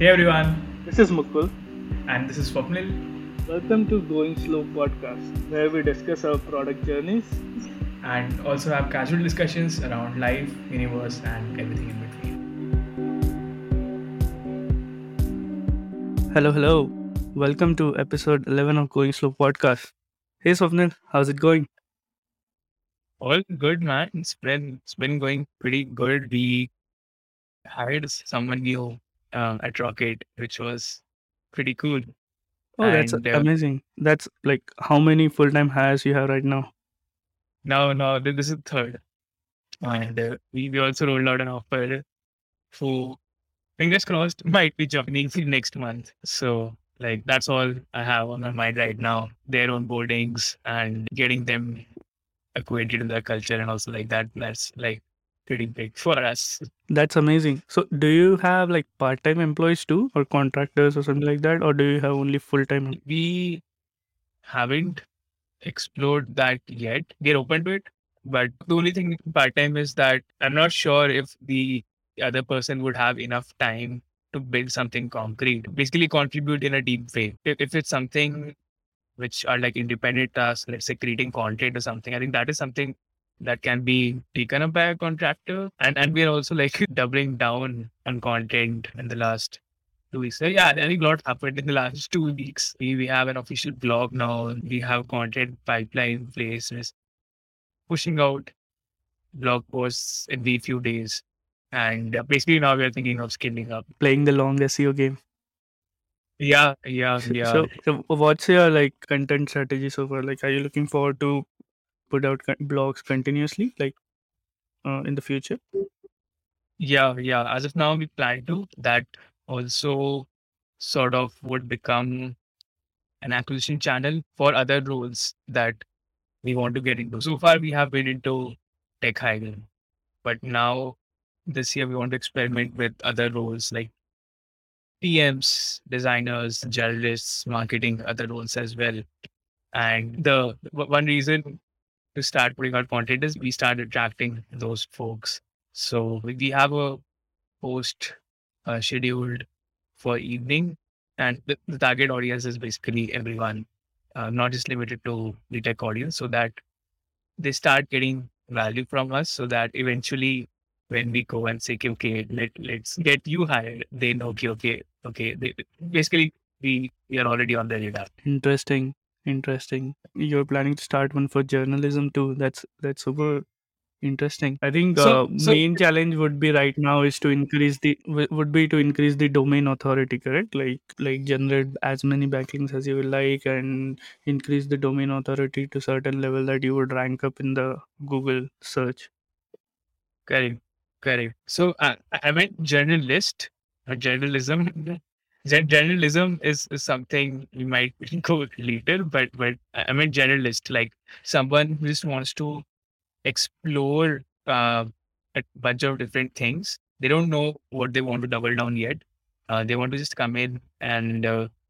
Hey everyone, this is Mukul and this is Swapnil. Welcome to Going Slow Podcast, where we discuss our product journeys and also have casual discussions around life, universe and everything in between. Hello. Welcome to episode 11 of Going Slow Podcast. Hey Swapnil, how's it going? All good, man. It's been going pretty good. We hired someone new at Rocket, which was pretty cool. Oh, and that's amazing. That's like how many full-time hires you have right now? No, this is third. And we also rolled out an offer for, fingers crossed, might be joining next month. So like that's all I have on my mind right now. Their onboardings and getting them acquainted in their culture and also like that's like pretty big for us. That's amazing. So do you have like part-time employees too or contractors or something like that, or do you have only full-time? We haven't explored that yet. We're open to it, but the only thing part-time is that I'm not sure if the other person would have enough time to build something concrete, basically contribute in a deep way. If it's something which are like independent tasks, let's say creating content or something, I think that is something that can be taken up by a contractor. And we are also like doubling down on content in the last 2 weeks. So yeah, I think a lot happened in the last 2 weeks. We have an official blog now. We have content pipeline in place, pushing out blog posts every few days. And basically now we are thinking of scaling up. Playing the long SEO game. Yeah. So what's your like content strategy so far? Like, are you looking forward to put out blogs continuously, like in the future? Yeah. As of now, we plan to. That also sort of would become an acquisition channel for other roles that we want to get into. So far, we have been into tech hiring, but now this year we want to experiment with other roles like PMs, designers, journalists, marketing, other roles as well. And the one reason to start putting out content is we start attracting those folks. So we have a post scheduled for evening, and the target audience is basically everyone, not just limited to the tech audience, so that they start getting value from us, so that eventually when we go and say, okay, let's get you hired, they know, okay. Basically, we are already on the radar. Interesting. You're planning to start one for journalism too. That's super interesting. I think main challenge would be right now is to increase the domain authority, correct? Like generate as many backlinks as you would like and increase the domain authority to certain level that you would rank up in the Google search. Correct. So I meant journalist or journalism. Journalism is something we might go later, but I mean generalist, like someone who just wants to explore a bunch of different things. They don't know what they want to double down yet. They want to just come in and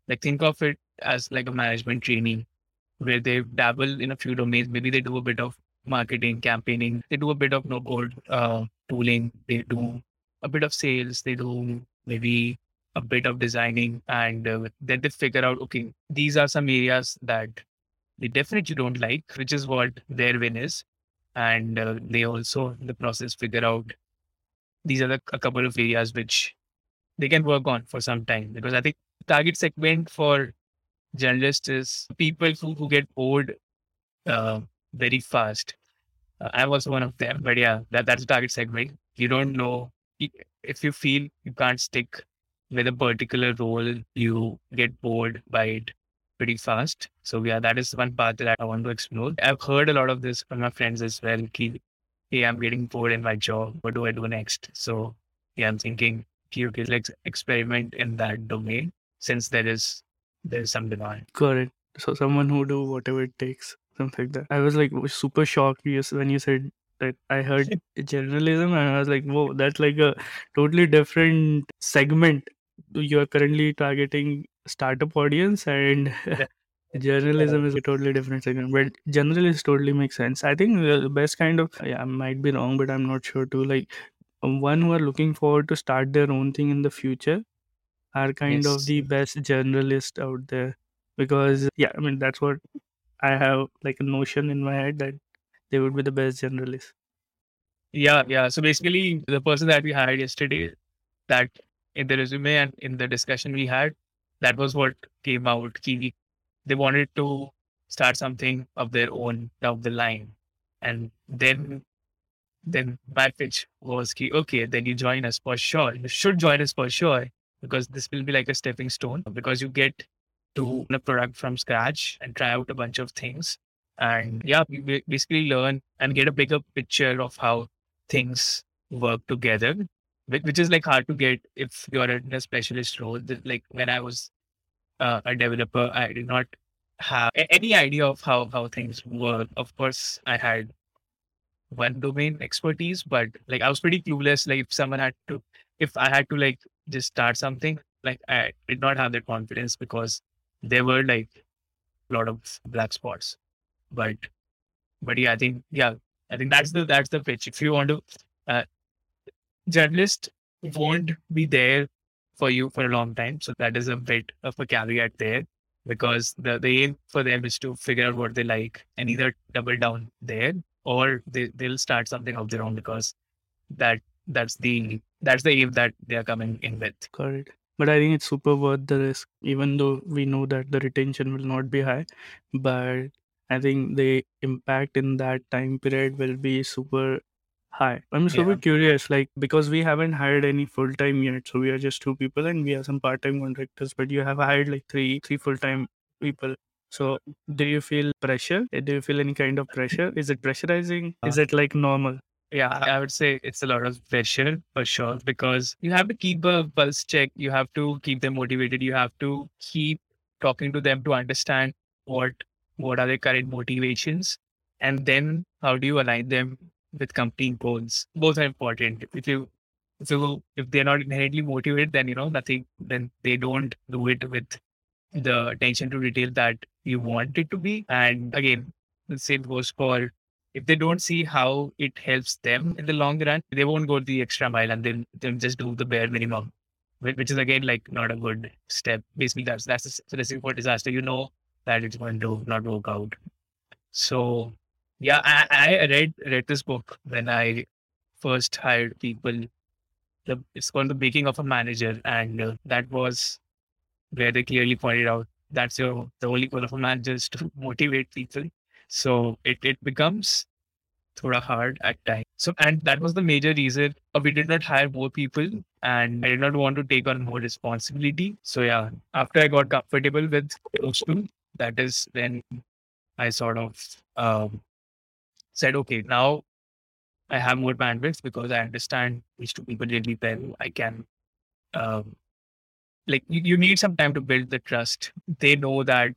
like think of it as like a management training where they dabble in a few domains. Maybe they do a bit of marketing, campaigning. They do a bit of no-code tooling. They do a bit of sales. They do maybe a bit of designing, and then they figure out, okay, these are some areas that they definitely don't like, which is what their win is. And they also in the process figure out these are a couple of areas which they can work on for some time, because I think target segment for journalists is people who get bored very fast. I'm also one of them, but yeah, that's a target segment. You don't know if you feel you can't stick with a particular role, you get bored by it pretty fast. So yeah, that is one part that I want to explore. I've heard a lot of this from my friends as well. Hey, I'm getting bored in my job. What do I do next? So yeah, I'm thinking, okay, let's experiment in that domain since there's some demand. Correct. So someone who do whatever it takes, something like that. I was like super shocked when you said that. I heard journalism and I was like, whoa, that's like a totally different segment. You are currently targeting startup audience and journalism is a totally different segment, but journalist totally makes sense. I think the best kind of, I might be wrong, but I'm not sure too, like one who are looking forward to start their own thing in the future are kind of Yes. the best generalist out there, because I mean, that's what I have, like, a notion in my head that they would be the best generalists. So basically, the person that we hired yesterday, that in the resume and in the discussion we had, that was what came out. They wanted to start something of their own down the line. And then my pitch was, okay, then you join us for sure. You should join us for sure, because this will be like a stepping stone, because you get to own a product from scratch and try out a bunch of things. And you basically learn and get a bigger picture of how things work together, which is like hard to get if you're in a specialist role. Like when I was a developer, I did not have any idea of how things work. Of course, I had one domain expertise, but like I was pretty clueless. Like if I had to like just start something, like I did not have that confidence, because there were like a lot of black spots. But I think that's the pitch. If you want to, journalist won't be there for you for a long time. So that is a bit of a caveat there, because the aim for them is to figure out what they like and either double down there, or they'll start something of their own, because that's the aim that they are coming in with. Correct. But I think it's super worth the risk, even though we know that the retention will not be high, but I think the impact in that time period will be super high. I'm super curious, like, because we haven't hired any full-time yet. So we are just two people and we have some part-time contractors, but you have hired like three full-time people. So do you feel pressure? Do you feel any kind of pressure? Is it pressurizing? Is it like normal? Yeah, I would say it's a lot of pressure for sure, because you have to keep a pulse check. You have to keep them motivated. You have to keep talking to them to understand what are their current motivations, and then how do you align them with company goals. Both are important. If they're not inherently motivated, then then they don't do it with the attention to detail that you want it to be. And again, the same goes for if they don't see how it helps them in the long run, they won't go the extra mile, and they'll just do the bare minimum, which is again like not a good step. Basically, that's the recipe for disaster. That it's going to not work out. So I read this book when I first hired people. It's called The Making of a Manager, and that was where they clearly pointed out that's the only goal of a manager is to motivate people. So it becomes thoda hard at times. So, and that was the major reason we did not hire more people, and I did not want to take on more responsibility. So after I got comfortable with those two, that is when I sort of said, okay, now I have more bandwidth because I understand these two people really well. I can, you need some time to build the trust. They know that,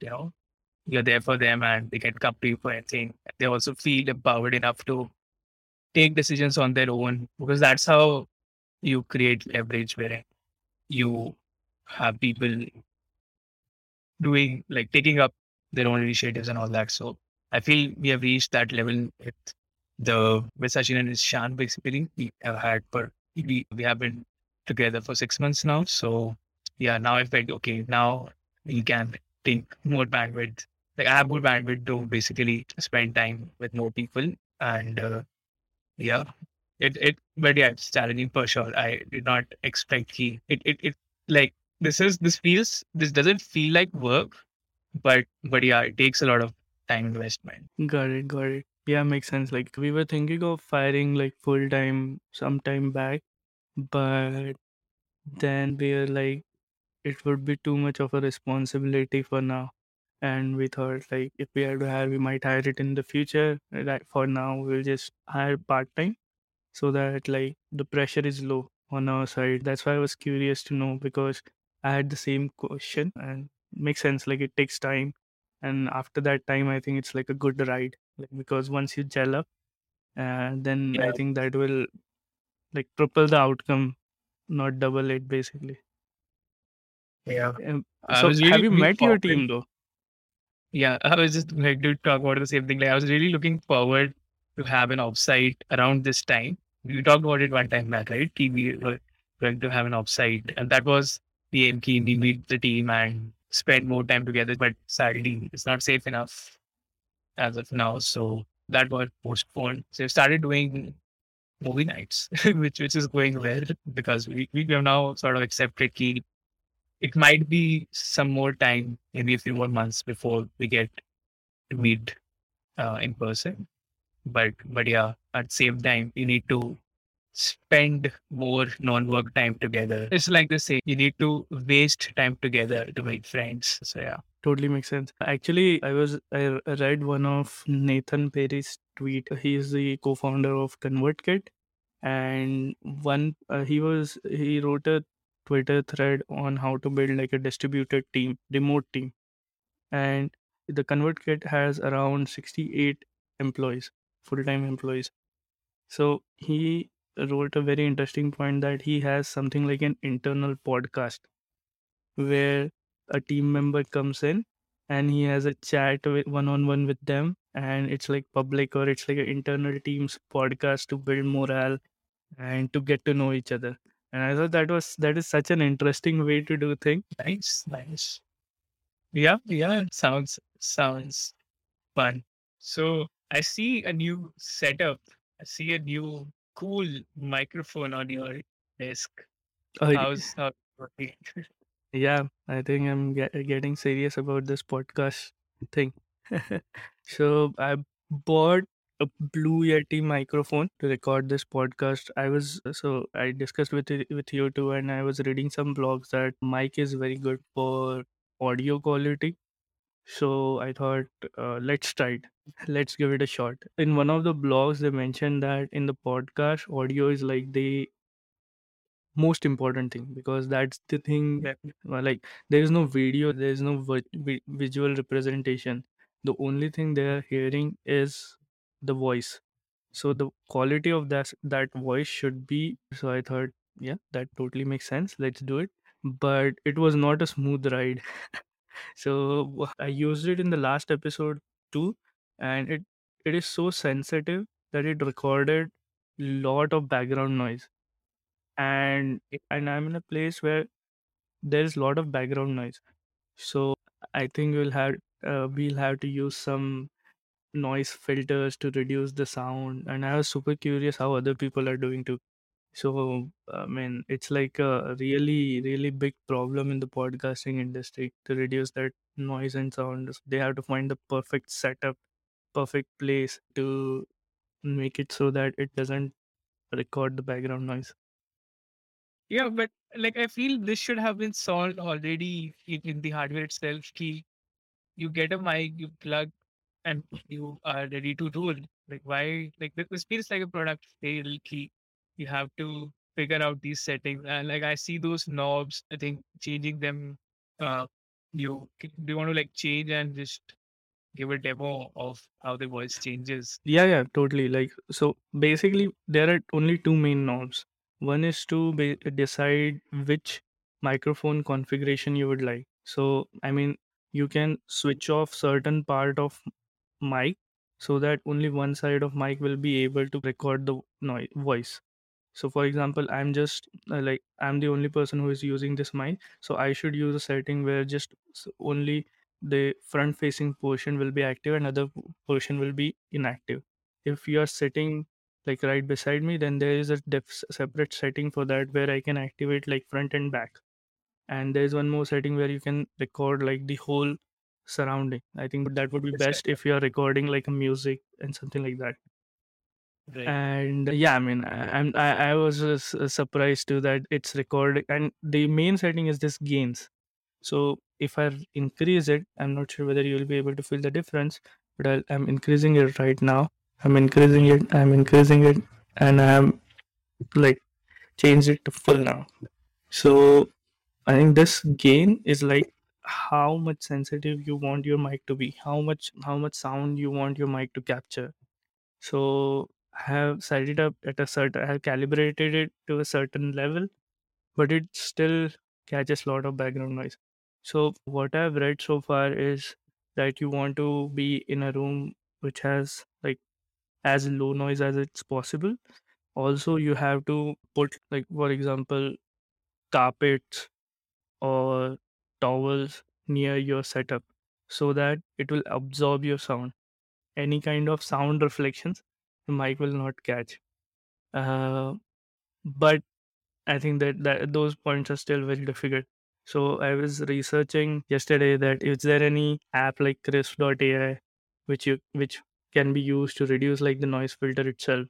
you're there for them and they can come to you for anything. They also feel empowered enough to take decisions on their own, because that's how you create leverage, where you have people doing, like, taking up their own initiatives and all that. So I feel we have reached that level with Sachin and Shan. Basically, we have been together for 6 months now. So now I felt, okay, now we can take more bandwidth. Like, I have more bandwidth to basically spend time with more people, and it's challenging for sure. I did not expect this doesn't feel like work, but it takes a lot of time investment. Got it. Yeah, makes sense. Like, we were thinking of hiring like full time some time back, but then we were like, it would be too much of a responsibility for now. And we thought, like, if we had to hire, we might hire it in the future. Like, for now, we'll just hire part-time so that, like, the pressure is low on our side. That's why I was curious to know, because I had the same question, and makes sense. Like, it takes time. And after that time, I think it's like a good ride, like, because once you gel up, then I think that will, like, triple the outcome, not double it, basically. Yeah. So really, have you met your team, though? Yeah, I was just going to talk about the same thing. Like, I was really looking forward to have an offsite around this time. We talked about it one time back, right? We were going to have an offsite, and that was PM keen, we meet the team and spend more time together. But sadly, it's not safe enough as of now. So that got postponed. So we started doing movie nights, which is going well because we have now sort of accepted key. It might be some more time, maybe a few more months before we get to meet in person. But yeah, at the same time, you need to spend more non-work time together. It's like they say, you need to waste time together to make friends. So yeah. Totally makes sense. Actually, I read one of Nathan Perry's tweet. He is the co-founder of ConvertKit. And he wrote a Twitter thread on how to build like a distributed team, remote team. And the ConvertKit has around 68 employees, full-time employees. So he wrote a very interesting point that he has something like an internal podcast where a team member comes in and he has a chat one-on-one with them, and it's like public, or it's like an internal team's podcast to build morale and to get to know each other. And I thought that is such an interesting way to do things. Nice. Yeah. Sounds fun. So I see a new cool microphone on your desk. How's working? Yeah, I think I'm getting serious about this podcast thing. So I bought a Blue Yeti microphone to record this podcast. I discussed with you too, and I was reading some blogs that mic is very good for audio quality. So I thought, let's try it. Let's give it a shot. In one of the blogs, they mentioned that in the podcast, audio is like the most important thing, because that's the thing. Like, there is no video, there is no visual representation. The only thing they are hearing is the voice. So the quality of that voice should be. So I thought, yeah, that totally makes sense. Let's do it. But it was not a smooth ride. So I used it in the last episode too, and it is so sensitive that it recorded a lot of background noise, and I'm in a place where there is a lot of background noise. So I think we'll have to use some noise filters to reduce the sound. And I was super curious how other people are doing too. So, I mean, it's like a really, really big problem in the podcasting industry to reduce that noise and sound. They have to find the perfect setup, perfect place to make it so that it doesn't record the background noise. Yeah, but like, I feel this should have been solved already in the hardware itself. You get a mic, you plug, and you are ready to roll. Like, why? Like, this feels like a product fail. You have to figure out these settings. And like, I see those knobs, I think changing them, do you want to like change and just give a demo of how the voice changes? Yeah, totally. Like, so basically there are only two main knobs. One is to decide which microphone configuration you would like. So, I mean, you can switch off certain part of mic so that only one side of mic will be able to record the voice. So for example, I'm just I'm the only person who is using this mic. So I should use a setting where just only the front facing portion will be active and other portion will be inactive. If you are sitting like right beside me, then there is a separate setting for that where I can activate like front and back. And there's one more setting where you can record like the whole surrounding. I think that would be best if you're recording like a music and something like that. Right. And yeah, I mean, I was surprised too that it's recording. And the main setting is this gains. So if I increase it, I'm not sure whether you'll be able to feel the difference, but I'm increasing it right now. I'm increasing it, and I'm like changed it to full now. So I think this gain is like how much sensitive you want your mic to be, how much sound you want your mic to capture. So I have set it up I have calibrated it to a certain level, but it still catches a lot of background noise. So what I've read so far is that you want to be in a room which has like as low noise as it's possible. Also, you have to put like, for example, carpets or towels near your setup so that it will absorb your sound. Any kind of sound reflections, the mic will not catch. But I think that those points are still very difficult. So I was researching yesterday that is there any app like crisp.ai which can be used to reduce like the noise filter itself.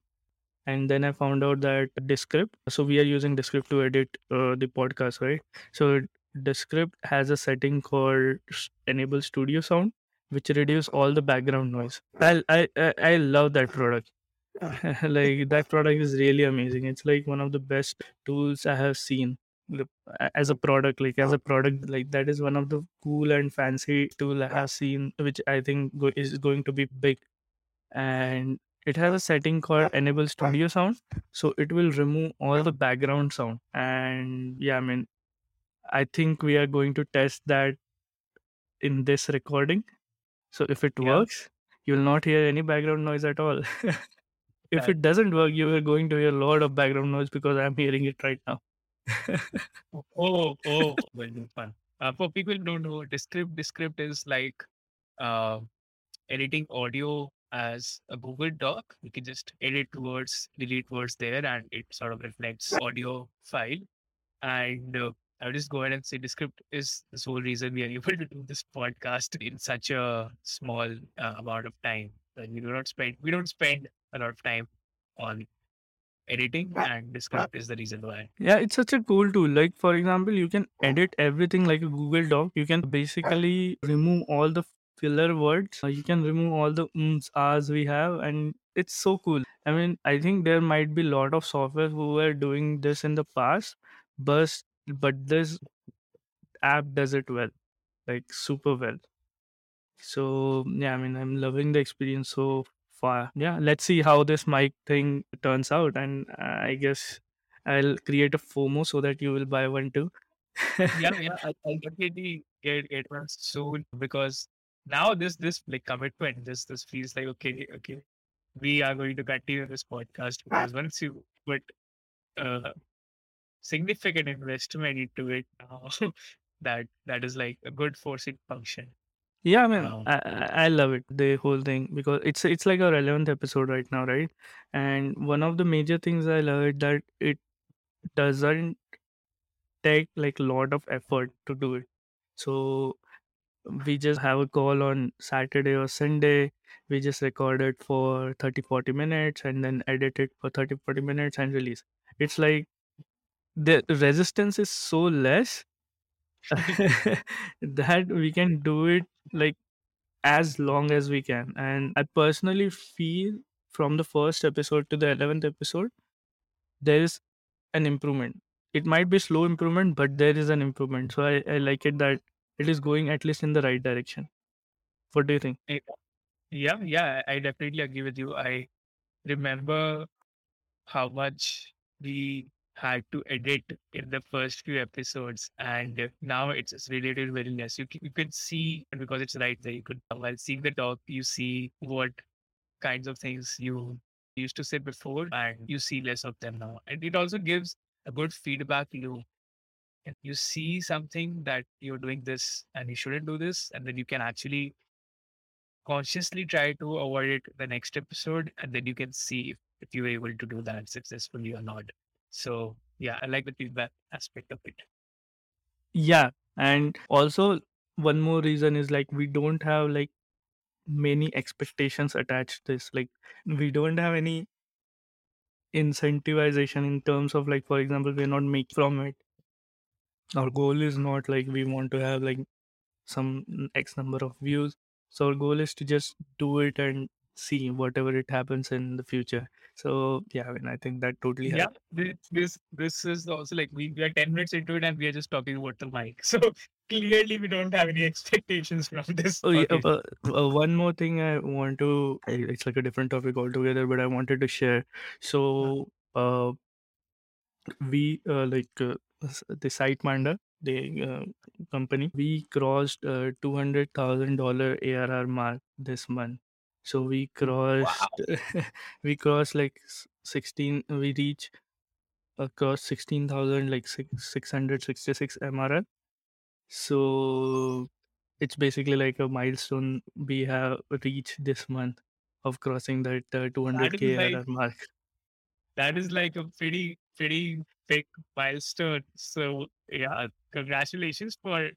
And then I found out that Descript, so we are using Descript to edit the podcast, right? So Descript has a setting called enable studio sound, which reduce all the background noise. I love that product. Like that product is really amazing. It's like one of the best tools I have seen as a product. Like that is one of the cool and fancy tool I have seen, which I think is going to be big. And it has a setting called enable studio sound, so it will remove all the background sound. And yeah, I mean, I think we are going to test that in this recording. So if it works, you'll not hear any background noise at all. If it doesn't work, you are going to hear a lot of background noise because I'm hearing it right now. Well, fun. For people who don't know, Descript is like editing audio as a Google Doc. You can just edit words, delete words there, and it sort of reflects audio file. And I'll just go ahead and say Descript is the sole reason we are able to do this podcast in such a small amount of time. We don't spend a lot of time on editing, and Descript is the reason why. Yeah, it's such a cool tool. Like, for example, you can edit everything like a Google Doc. You can basically remove all the filler words. You can remove all the ahs we have, and it's so cool. I mean, I think there might be a lot of software who were doing this in the past, but this app does it well, like super well. So yeah, I mean, I'm loving the experience so far. Yeah, let's see how this mic thing turns out, and I guess I'll create a FOMO so that you will buy one too. I'll definitely get one soon, because now this like commitment, this feels like okay, we are going to continue this podcast, because once you put significant investment into it now, that is like a good forcing function. Yeah, I mean, I love it, the whole thing, because it's like our 11th episode right now, right? And one of the major things I love is that it doesn't take like a lot of effort to do it. So we just have a call on Saturday or Sunday. We just record it for 30-40 minutes and then edit it for 30-40 minutes and release. It's like the resistance is so less that we can do it like as long as we can. And I personally feel from the first episode to the 11th episode, there is an improvement. It might be slow improvement, but there is an improvement. So I like it that it is going at least in the right direction. What do you think? Yeah, I definitely agree with you. I remember how much we had to edit in the first few episodes, and now it's related very less. You can see, and because it's right there, you could, while seeing the talk, you see what kinds of things you used to say before, and you see less of them now. And it also gives a good feedback loop. And you see something that you're doing this and you shouldn't do this, and then you can actually consciously try to avoid it the next episode, and then you can see if you were able to do that successfully or not. So yeah, I like the feedback aspect of it. Yeah. And also one more reason is like, we don't have like many expectations attached to this. Like we don't have any incentivization in terms of like, for example, we're not making from it. Our goal is not like we want to have like some X number of views. So our goal is to just do it and see whatever it happens in the future. So yeah, I mean, I think that totally helps. Yeah, this is also like we are 10 minutes into it and we are just talking about the mic. So clearly we don't have any expectations from this. Oh yeah, one more thing I want to, it's like a different topic altogether, but I wanted to share. So we the SidePanda, the company, we crossed $200,000 ARR mark this month. So we crossed, wow. We reached across 16,666 MRR, So it's basically like a milestone we have reached this month of crossing that That is 200K ARR like mark. that is like a pretty big milestone. So yeah, congratulations for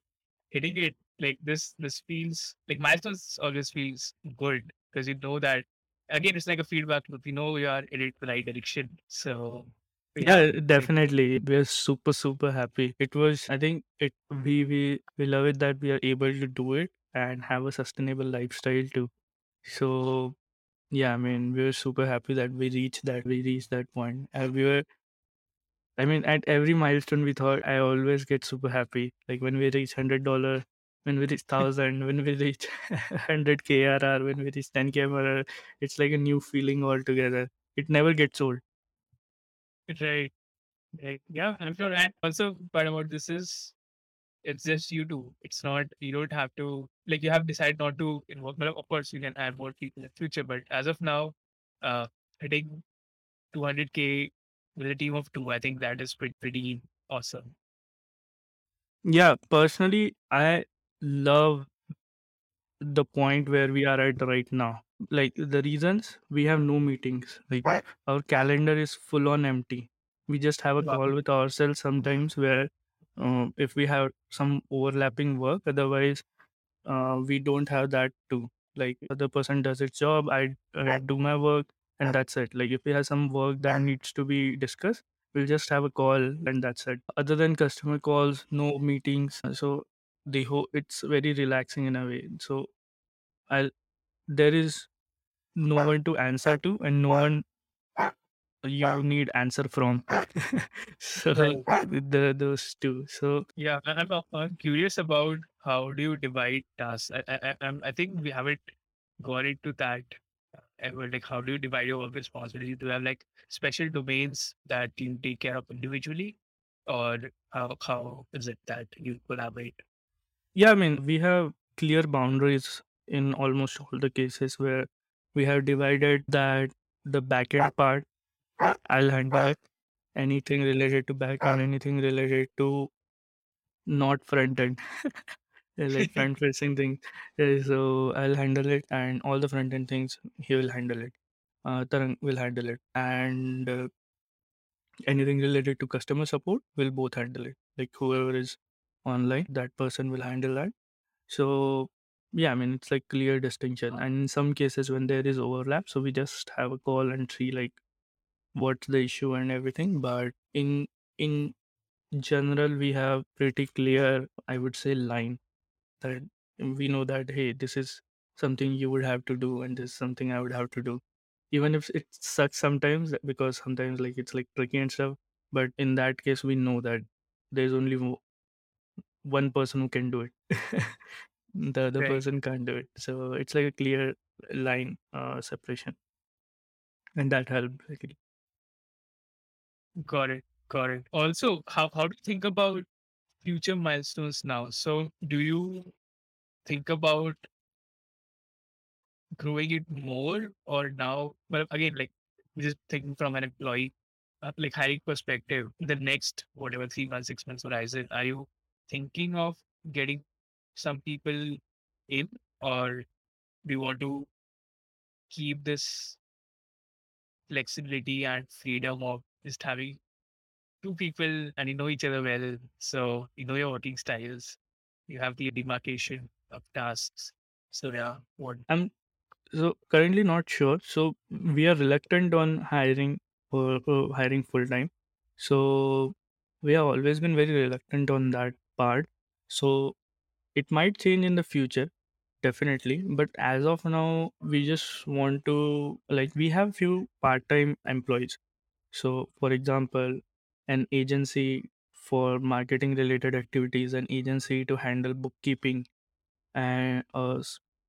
hitting it. Like this feels like milestones always feels good because you know that again it's like a feedback loop. You know you are in it the right direction. So yeah, Yeah, like definitely. We are super, super happy. It was, I think it we love it that we are able to do it and have a sustainable lifestyle too. So yeah, I mean, we were super happy that we reached that point. We were I mean, at every milestone we thought I always get super happy. Like when we reach $100, when we reach 1,000, when we reach 100K RR, when we reach 10K RR, it's like a new feeling altogether. It never gets old. right, Yeah, I'm sure. And also, part about this is it's just you two. It's not you don't have to like you have decided not to involve. Well, of course, you can add more people in the future, but as of now, uh, hitting 200K with a team of two, I think that is pretty awesome. Yeah, personally, I love the point where we are at right now. Like the reasons we have no meetings. Like our calendar is full on empty. We just have a Wow. call with ourselves sometimes where if we have some overlapping work, otherwise we don't have that too. Like other person does its job, I do my work, and that's it. Like if we have some work that needs to be discussed, we'll just have a call and that's it. Other than customer calls, no meetings. So the whole it's very relaxing in a way. So I there is no one to answer to and no one you need answer from. So Right. Those two. So Yeah, and I'm curious about how do you divide tasks. I think we haven't gone into that ever. Like, how do you divide your work responsibility? Do you have like special domains that you take care of individually, or how is it that you collaborate? yeah, I mean, we have clear boundaries in almost all the cases where we have divided that the backend part I'll handle anything related to backend, anything related to not front end, like front facing things. So I'll handle it, and all the front end things he will handle it. Tarang will handle it, and anything related to customer support will both handle it. Like whoever is online, that person will handle that. So yeah, I mean it's like clear distinction. And in some cases when there is overlap, so we just have a call and see like what's the issue and everything. But in general, we have pretty clear, I would say, line that we know that hey, this is something you would have to do and this is something I would have to do. Even if it sucks sometimes because sometimes like it's like tricky and stuff. But in that case, we know that there's only one person who can do it. The other Right. person can't do it. So it's like a clear line separation, and that helped. Like, Got it. Got it. Also, how do you think about future milestones now? So, do you think about growing it more or now? But again, like just thinking from an employee, like hiring perspective, the next whatever 3 months, 6 months horizon, are you thinking of getting some people in, or do you want to keep this flexibility and freedom of just having two people and you know each other well, so you know your working styles, you have the demarcation of tasks? So yeah, what? I'm so currently not sure. So we are reluctant on hiring full time. So we have always been very reluctant on that part. So it might change in the future, definitely. But as of now, we just want to like we have few part time employees. So, for example, an agency for marketing related activities, an agency to handle bookkeeping, and a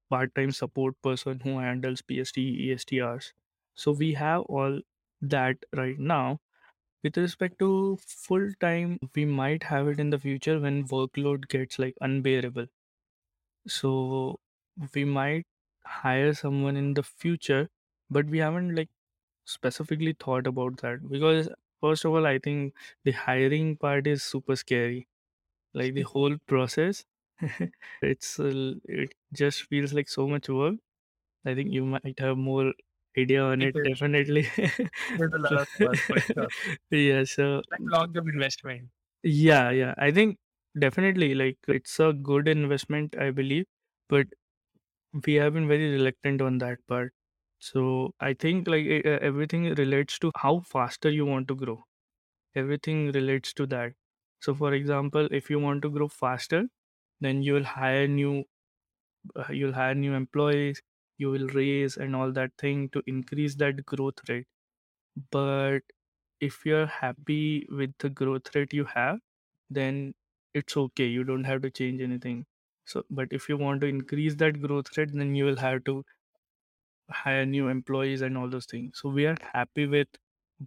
part-time support person who handles PST, ESTRs. So we have all that right now. With respect to full-time, we might have it in the future when workload gets like unbearable. So we might hire someone in the future, but we haven't like specifically thought about that because first of all, I think the hiring part is super scary. like the whole process. It just feels like so much work. I think you might have more idea on it, definitely. There's a lot of work for sure. Yeah, so Like long-term investment. yeah, I think definitely like it's a good investment, I believe, but we have been very reluctant on that part. So I think like everything relates to how faster you want to grow. Everything relates to that. So for example, if you want to grow faster, then you'll hire new employees, you will raise and all that thing to increase that growth rate. But if you're happy with the growth rate you have, then it's okay, you don't have to change anything. So but if you want to increase that growth rate, then you will have to hire new employees and all those things. So we are happy with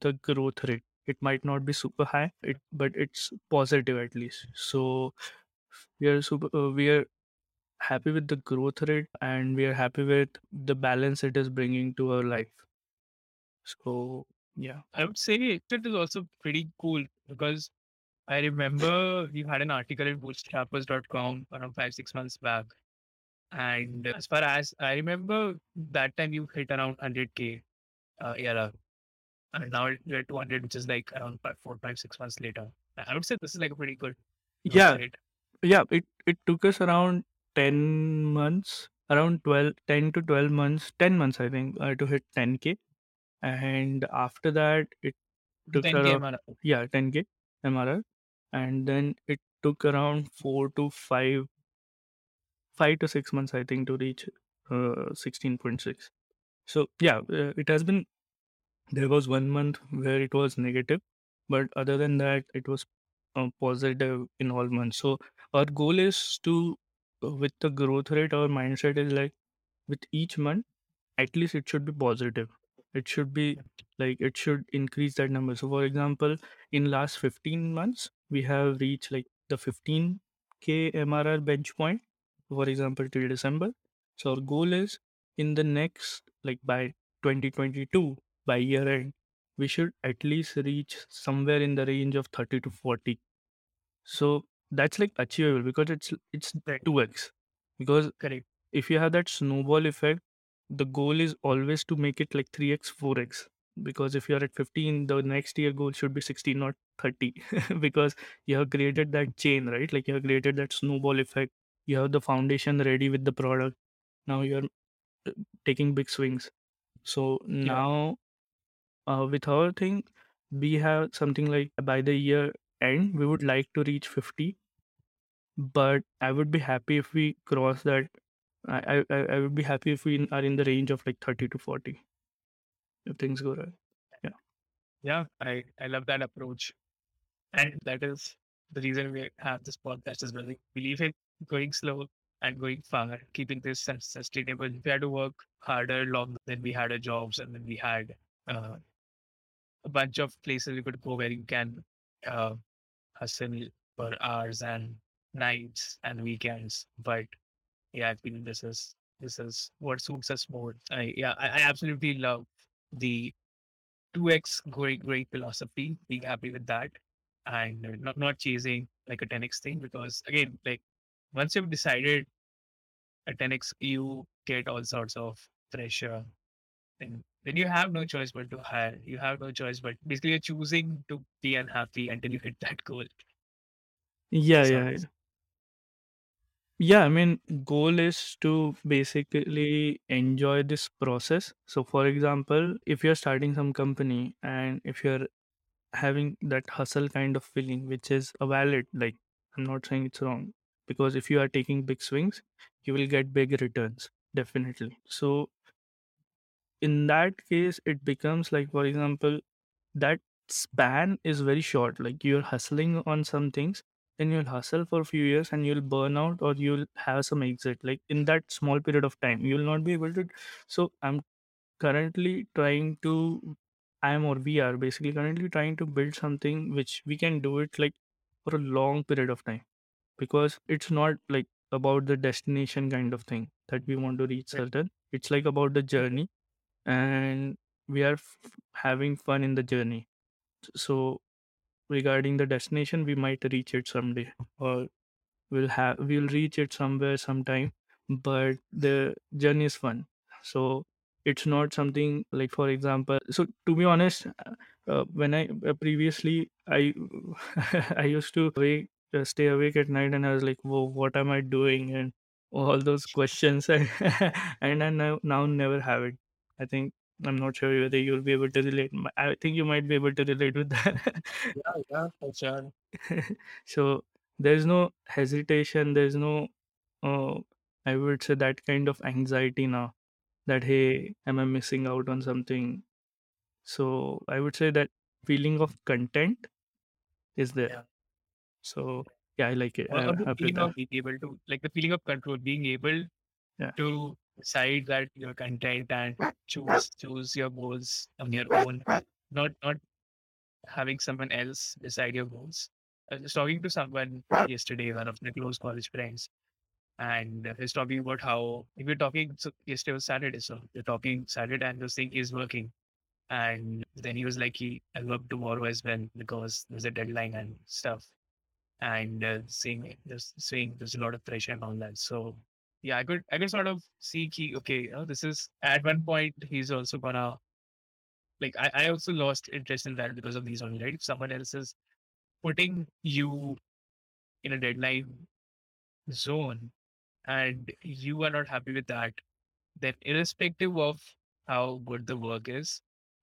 the growth rate. It might not be super high, but it's positive at least. So we are happy with the growth rate, and we are happy with the balance it is bringing to our life. So yeah. I would say it is also pretty cool because I remember we had an article in bootstrappers.com around 5-6 months back. And as far as I remember, that time you hit around 100K ARR. And now you're at 200, which is like around 4-5-6 months later. I would say this is like a pretty good growth Yeah, rate. It took us around 10 months, around 12, 10 to 12 months, 10 months I think, to hit 10K. And after that it took 10K around MRR. 10K MRR, and then it took around 4 to 5 to 6 months I think to reach 16.6. So yeah, it has been. There was 1 month where it was negative, but other than that it was positive in all months. So our goal is to with the growth rate, our mindset is like with each month at least it should be positive. It should be like it should increase that number. So for example, in last 15 months we have reached like the 15K MRR bench point, for example till December. So our goal is in the next, like by 2022, by year end, we should at least reach somewhere in the range of 30 to 40. So that's like achievable because it's Right. 2x. Because Correct. if you have that snowball effect, the goal is always to make it like 3x, 4x. Because if you're at 15, the next year goal should be 16, not 30. Because you have created that chain, right? Like you have created that snowball effect. You have the foundation ready with the product. Now you're uh, taking big swings. So Yeah. now with our thing, we have something like by the year end, we would like to reach 50, but I would be happy if we cross that. I would be happy if we are in the range of like 30 to 40 if things go right. Yeah. Yeah. I love that approach. And that is the reason we have this podcast as well. We believe in going slow and going far, keeping this sustainable. If we had to work harder, long, then we had our jobs, and then we had uh, a bunch of places we could go where you can uh, hustle for hours and nights and weekends. But yeah, I feel this is what suits us more. I absolutely love the 2x great philosophy, being happy with that, and not chasing like a 10x thing, because again, like once you've decided a 10x, you get all sorts of pressure, and then you have no choice but to hire. You have no choice but basically you're choosing to be unhappy until you hit that goal. Yeah. So Yeah. I mean, goal is to basically enjoy this process. So for example, if you're starting some company and if you're having that hustle kind of feeling, which is a valid, like I'm not saying it's wrong, because if you are taking big swings, you will get big returns, definitely. So in that case, it becomes like, for example, that span is very short. Like you're hustling on some things, then you'll hustle for a few years and you'll burn out or you'll have some exit. Like in that small period of time, you'll not be able to. So I'm currently trying to, I'm or we are basically currently trying to build something which we can do it like for a long period of time, because it's not like about the destination kind of thing that we want to reach Right. certain. It's like about the journey, and we are having fun in the journey. So regarding the destination, we might reach it someday, or we'll reach it somewhere sometime, but the journey is fun. So it's not something like, for example, so to be honest, when I previously I used to stay awake at night and I was like, whoa, what am I doing, and all those questions. And I now never have it. I think I'm not sure whether you'll be able to relate. I think you might be able to relate with that. Yeah, for sure. So there's no hesitation. There's no, I would say, that kind of anxiety now that, hey, am I missing out on something? So I would say that feeling of content is there. Yeah. So yeah, I like it. Or the feeling of being able to, like the feeling of control, being able to decide that your content and choose your goals on your own, not having someone else decide your goals. I was talking to someone yesterday, one of my close college friends, and he's talking about how, if we're talking, so yesterday was Saturday, so we're talking Saturday and this thing is working. And then he was like, I work tomorrow as well because there's a deadline and stuff. And saying there's a lot of pressure on that. So yeah, I could sort of see, this is, at one point he's also gonna, like, I also lost interest in that because of these only, right? If someone else is putting you in a deadline zone and you are not happy with that, then irrespective of how good the work is,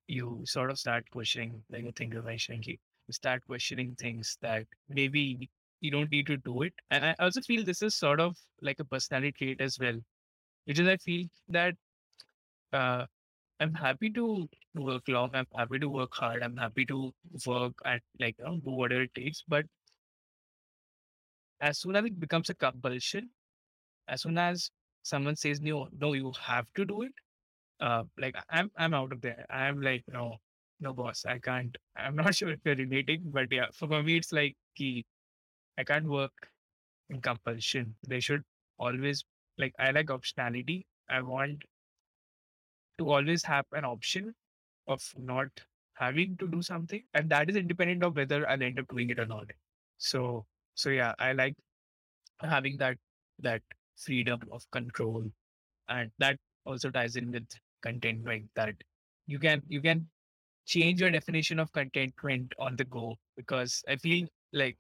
you sort of start questioning, like I think you're mentioning, start questioning things that maybe you don't need to do it. And I also feel this is sort of like a personality trait as well, which is I feel that I'm happy to work long, I'm happy to work hard, I'm happy to work at do whatever it takes. But as soon as it becomes a compulsion, as soon as someone says, no, you have to do it, I'm out of there. I'm like, no boss, I can't. I'm not sure if you're relating, but yeah, for me, it's like, I can't work in compulsion. They should always, I like optionality. I want to always have an option of not having to do something. And that is independent of whether I'll end up doing it or not. So yeah, I like having that freedom of control. And that also ties in with contentment, that you can change your definition of contentment on the go, because I feel like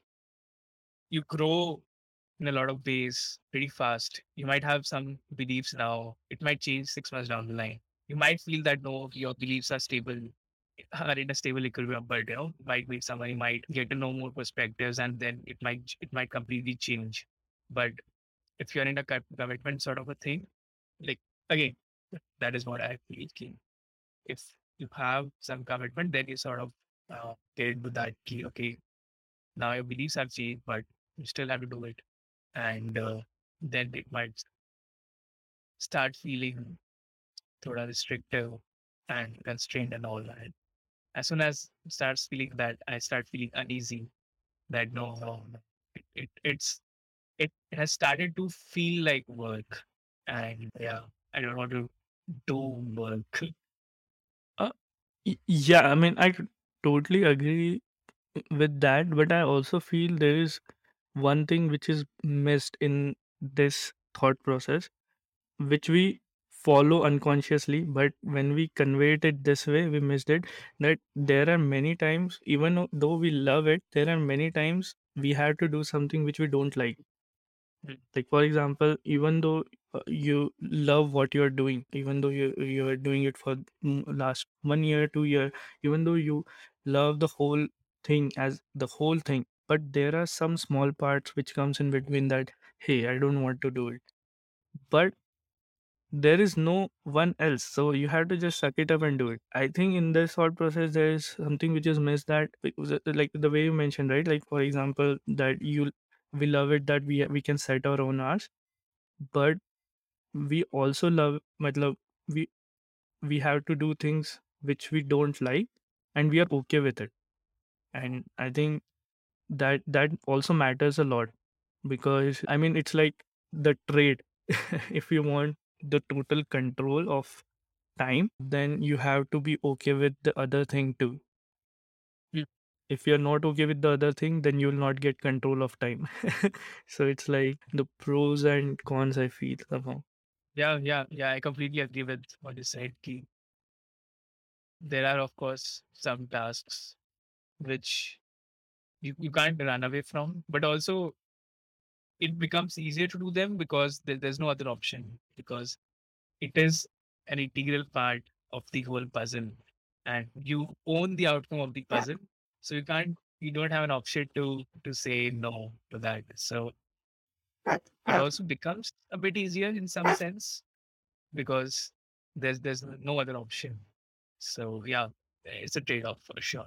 you grow in a lot of ways pretty fast. You might have some beliefs now. It might change 6 months down the line. You might feel that no, your beliefs are stable, are in a stable equilibrium, but might meet somebody, might get to know more perspectives, and then it might completely change. But if you're in a commitment sort of a thing, again, that is what I feel. If you have some commitment, then you sort of get into that key. Okay, now your beliefs have changed, but you still have to do it. And then it might start feeling sort of restrictive and constrained and all that. As soon as it starts feeling that, I start feeling uneasy. That no, it has started to feel like work, and yeah, I don't want to do work. Yeah, I mean, I totally agree with that, but I also feel there is one thing which is missed in this thought process, which we follow unconsciously, but when we conveyed it this way, we missed it. That there are many times, even though we love it, there are many times we have to do something which we don't like. Like, for example, even though you love what you're doing, even though you are doing it for last 1 year, 2 year, even though you love the whole thing as the whole thing, but there are some small parts which comes in between that, hey, I don't want to do it, but there is no one else, so you have to just suck it up and do it. I think in this thought process there is something which is missed, that like the way you mentioned, right? Like, for example, that we love it that we can set our own hours, but we also love, we have to do things which we don't like and we are okay with it. And I think that also matters a lot, because I mean, it's like the trade. If you want the total control of time, then you have to be okay with the other thing too. If you're not okay with the other thing, then you'll not get control of time. So it's like the pros and cons, I feel somehow. Yeah. I completely agree with what you said, Ki. There are, of course, some tasks which you can't run away from, but also it becomes easier to do them because there's no other option, because it is an integral part of the whole puzzle and you own the outcome of the puzzle. So you don't have an option to say no to that. So it also becomes a bit easier in some sense because there's no other option. So yeah, it's a trade-off for sure.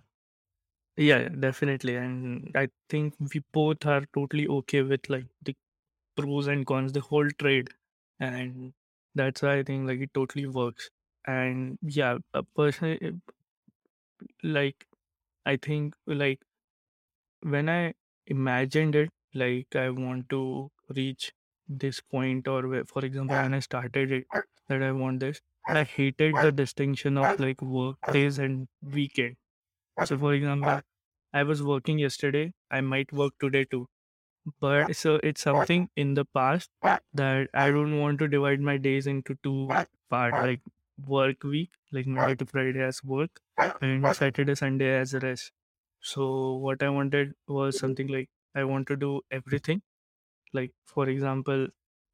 Yeah, definitely. And I think we both are totally okay with like the pros and cons, the whole trade. And that's why I think like it totally works. And yeah, personally, like I think like when I imagined it, like I want to reach this point, or where, for example, when I started it, that I want this, I hated the distinction of like workdays and weekend. So for example, I was working yesterday, I might work today too. But so it's something in the past that I don't want to divide my days into two parts, like work week, like Monday to Friday as work, and Saturday, Sunday as rest. So what I wanted was something like I want to do everything. Like for example,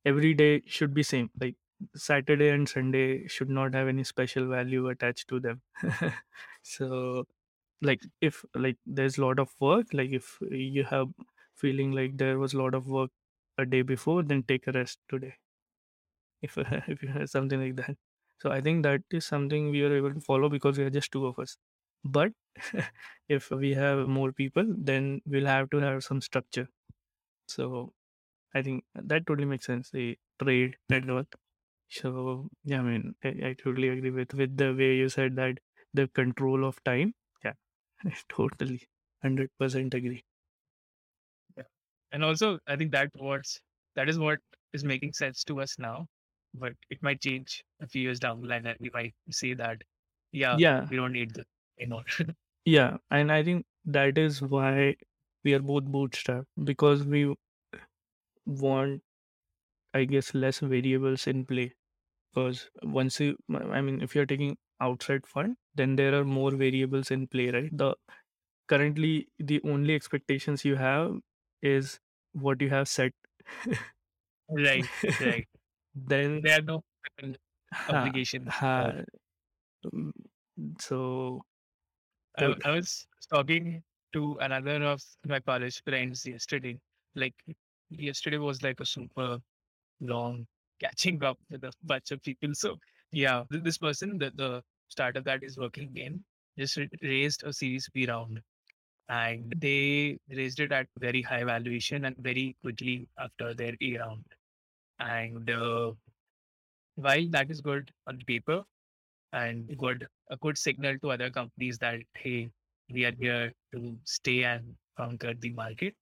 every day should be same. Like Saturday and Sunday should not have any special value attached to them. So like if like there's a lot of work, like if you have feeling like there was a lot of work a day before, then take a rest today. If you have something like that. So I think that is something we are able to follow because we are just two of us. But if we have more people, then we'll have to have some structure. So I think that totally makes sense, the trade network. So yeah, I mean, I totally agree with the way you said that the control of time. Yeah, I totally 100% agree. Yeah. And also, I think that is what is making sense to us now. But it might change a few years down the line and we might say that, yeah, we don't need this anymore. Yeah. And I think that is why we are both bootstrapped, because we want, I guess, less variables in play. Because once you, I mean, if you're taking outside fund, then there are more variables in play, right? Currently, the only expectations you have is what you have set. Right. Then there are no obligations. So I was talking to another of my college friends yesterday. Like yesterday was like a super long catching up with a bunch of people. So yeah, this person, the startup that is working in, just raised a Series B round, and they raised it at very high valuation and very quickly after their A round. And while that is good on paper and a good signal to other companies that, hey, we are here to stay and conquer the market.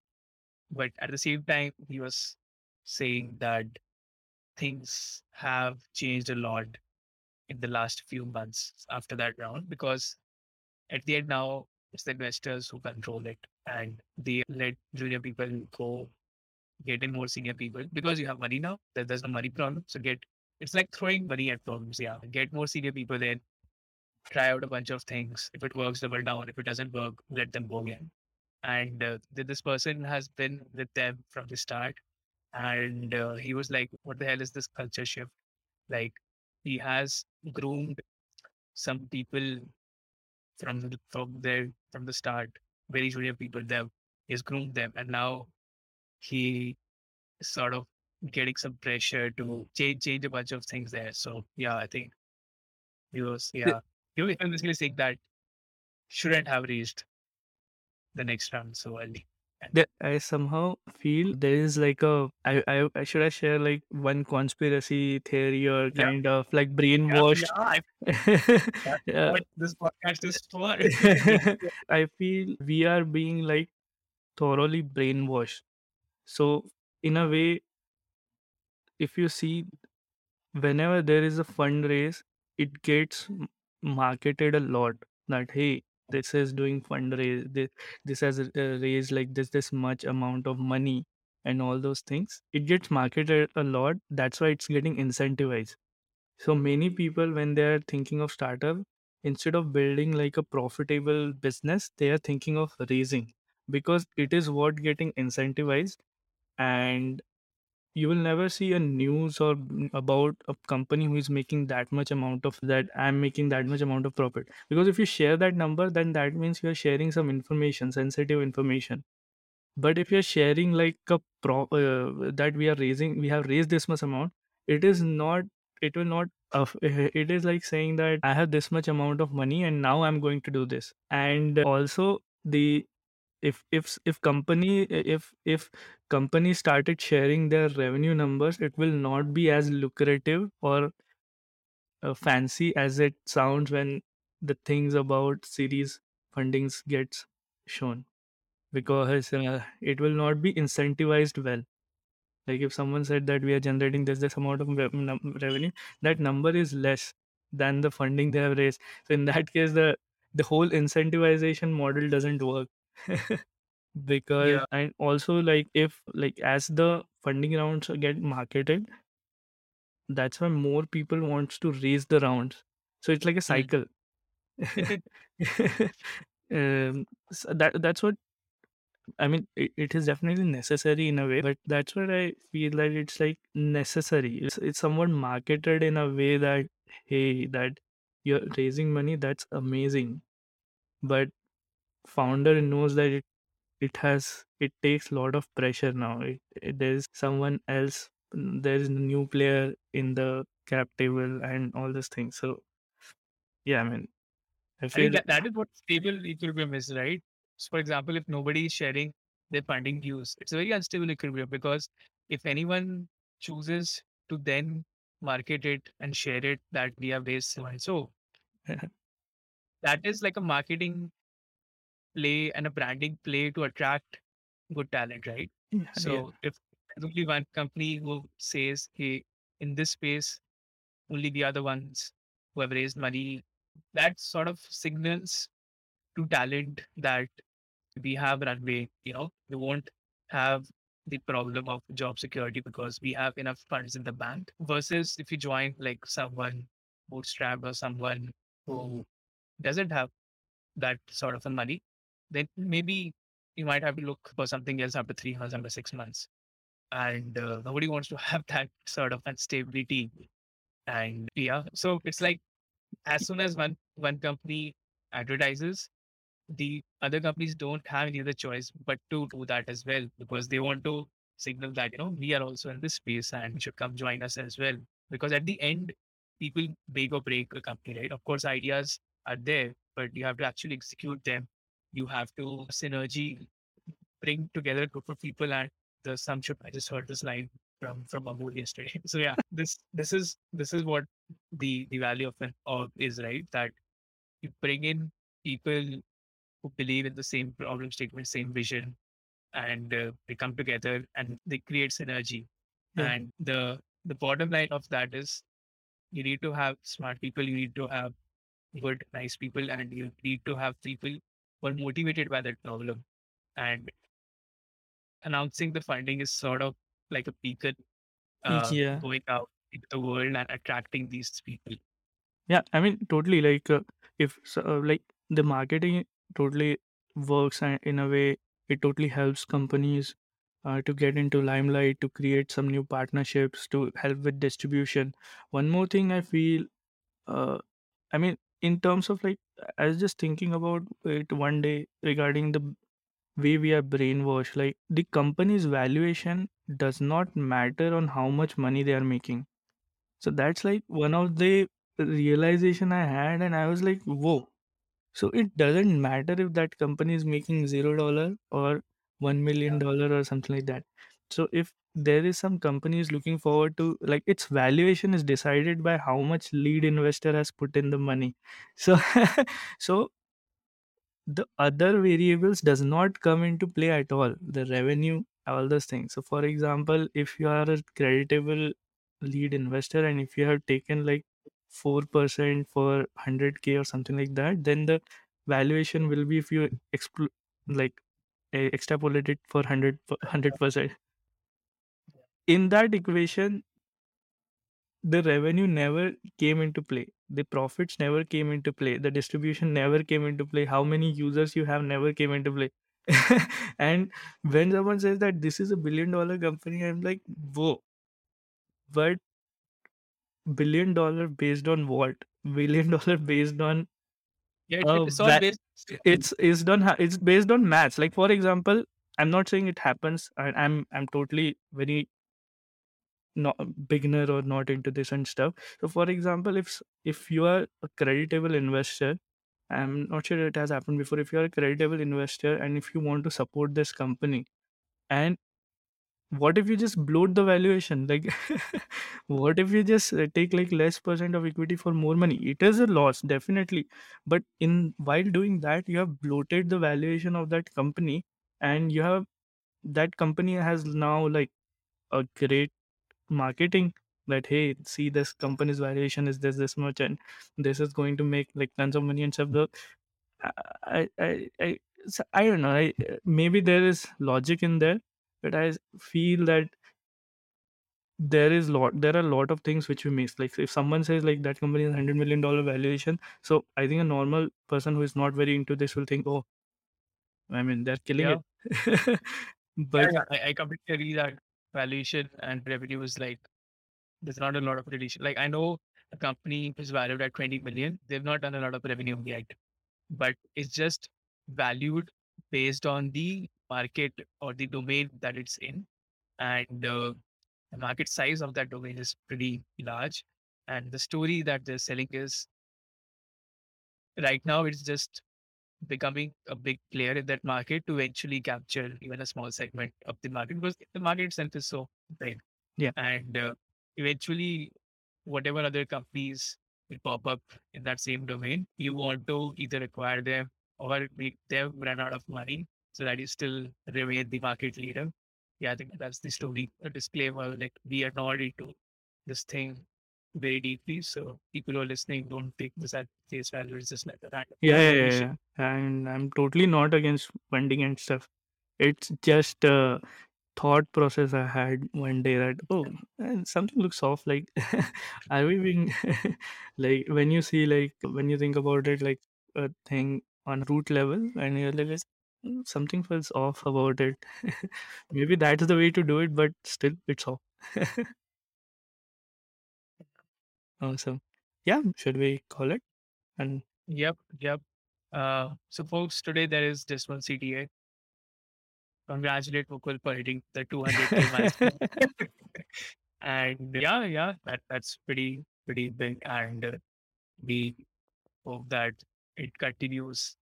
But at the same time, he was saying that things have changed a lot in the last few months after that round, because at the end now, it's the investors who control it, and they let junior people go. Get in more senior people, because you have money now. There's no money problem. So it's like throwing money at problems. Yeah. Get more senior people in, try out a bunch of things. If it works, double down. If it doesn't work, let them go again. And this person has been with them from the start. And he was like, what the hell is this culture shift? Like, he has groomed some people from the start, very junior people there. He's groomed them. And now he is sort of getting some pressure to change a bunch of things there. So yeah, I think he was basically saying that shouldn't have reached the next round so early. I somehow feel there is like I share like one conspiracy theory or kind of like brainwashed. Yeah. What this podcast is for. I feel we are being like thoroughly brainwashed. So in a way, if you see, whenever there is a fundraise, it gets marketed a lot that, hey, this is doing fundraise, this has raised like this much amount of money and all those things. It gets marketed a lot. That's why it's getting incentivized. So many people, when they are thinking of startup, instead of building like a profitable business, they are thinking of raising, because it is what getting incentivized. And you will never see a news or about a company who is making that much amount of that I'm making that much amount of profit, because if you share that number, then that means you are sharing some information, sensitive information. But if you're sharing like a that we have raised this much amount, it is not, it will not it is like saying that I have this much amount of money and now I'm going to do this. And also the if companies started sharing their revenue numbers, it will not be as lucrative or fancy as it sounds when the things about series fundings gets shown, because it will not be incentivized well. Like if someone said that we are generating this amount of revenue, that number is less than the funding they have raised. So in that case, the whole incentivization model doesn't work. Because and also like if like as the funding rounds get marketed, that's why more people wants to raise the rounds. So it's like a cycle. So that's what I mean, it is definitely necessary in a way, but that's what I feel that it's like necessary. It's somewhat marketed in a way that, hey, that you're raising money, that's amazing. But founder knows that it takes a lot of pressure now. There's someone else, there's a new player in the cap table and all these things. So, yeah, I mean, I feel that is what stable equilibrium is, right? So for example, if nobody is sharing their funding views, it's a very unstable equilibrium, because if anyone chooses to then market it and share it that we have raised, so that is like a marketing play and a branding play to attract good talent, right? Yeah, so if there's only one company who says, hey, in this space, only we are the ones who have raised money, that sort of signals to talent that we have runway, we won't have the problem of job security because we have enough funds in the bank, versus if you join like someone bootstrap or someone who doesn't have that sort of money, then maybe you might have to look for something else after 3 months, after 6 months. And nobody wants to have that sort of instability. And so it's like as soon as one company advertises, the other companies don't have any other choice but to do that as well, because they want to signal that, we are also in this space and should come join us as well. Because at the end, people make or break a company, right? Of course, ideas are there, but you have to actually execute them. You have to synergy, bring together a group of people. And the sum should, I just heard this line from Amul yesterday. So yeah, this is what the value of an org is, right? That you bring in people who believe in the same problem statement, same vision, and they come together and they create synergy. Yeah. And the bottom line of that is you need to have smart people, you need to have good, nice people, and you need to have people who are motivated by that problem. And announcing the funding is sort of like a beacon going out into the world and attracting these people. Yeah, I mean, totally. Like like the marketing totally works, and in a way it totally helps companies to get into limelight, to create some new partnerships, to help with distribution. One more thing I feel, I mean, in terms of like, I was just thinking about it one day regarding the way we are brainwashed. Like the company's valuation does not matter on how much money they are making. So that's like one of the realization I had, and I was like, whoa. So it doesn't matter if that company is making $0 or $1 million or something like that. So if there is some companies looking forward to, like, its valuation is decided by how much lead investor has put in the money. So, so the other variables does not come into play at all. The revenue, all those things. So for example, if you are a creditable lead investor and if you have taken like 4% for 100K or something like that, then the valuation will be if you extrapolate it for 100%. In that equation, the revenue never came into play. The profits never came into play. The distribution never came into play. How many users you have never came into play. And when someone says that this is $1 billion company, I'm like, whoa, but $1 billion based on what? $1 billion based on it's based on maths. Like, for example, I'm not saying it happens. I'm totally very not beginner or not into this and stuff. So, for example, if you are a creditable investor, I'm not sure it has happened before. If you are a creditable investor and if you want to support this company, and what if you just bloat the valuation? Like, what if you just take like less % of equity for more money? It is a loss, definitely. But while doing that, you have bloated the valuation of that company, and you have that company has now like a great marketing that, hey, see, this company's valuation is this much, and this is going to make like tons of money and stuff. I don't know. Maybe there is logic in there, but I feel that there are a lot of things which we miss. Like, if someone says like that company has $100 million valuation, so I think a normal person who is not very into this will think, oh, I mean, they're killing it. But I completely agree that valuation and revenue is like, there's not a lot of relation. Like, I know a company is valued at 20 million. They've not done a lot of revenue yet, but it's just valued based on the market or the domain that it's in. And the market size of that domain is pretty large. And the story that they're selling is right now, it's just becoming a big player in that market to eventually capture even a small segment of the market, because the market itself is so big. Yeah. And eventually, whatever other companies will pop up in that same domain, you want to either acquire them or make them run out of money so that you still remain the market leader. Yeah, I think that's the story. A disclaimer, like, we are not into this thing very deeply. So people who are listening, don't take this at face value. It's just like that. Yeah. And I'm totally not against funding and stuff. It's just thought process I had one day that, oh, something looks off. Like, are we being like, when you see, like, when you think about it, like a thing on root level, and you're like, something feels off about it. Maybe that's the way to do it, but still it's off. Awesome. Yeah. Should we call it? And Yep. So folks, today there is just one CTA. Congratulate Mukul for hitting the 200K milestone. And that's pretty big. And we hope that it continues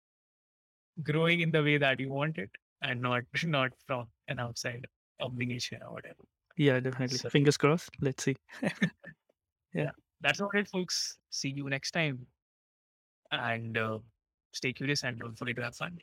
growing in the way that you want it, and not from an outside obligation or whatever. Yeah, definitely. So, fingers crossed. Let's see. Yeah, that's all it, folks. See you next time, and stay curious and don't forget to have fun.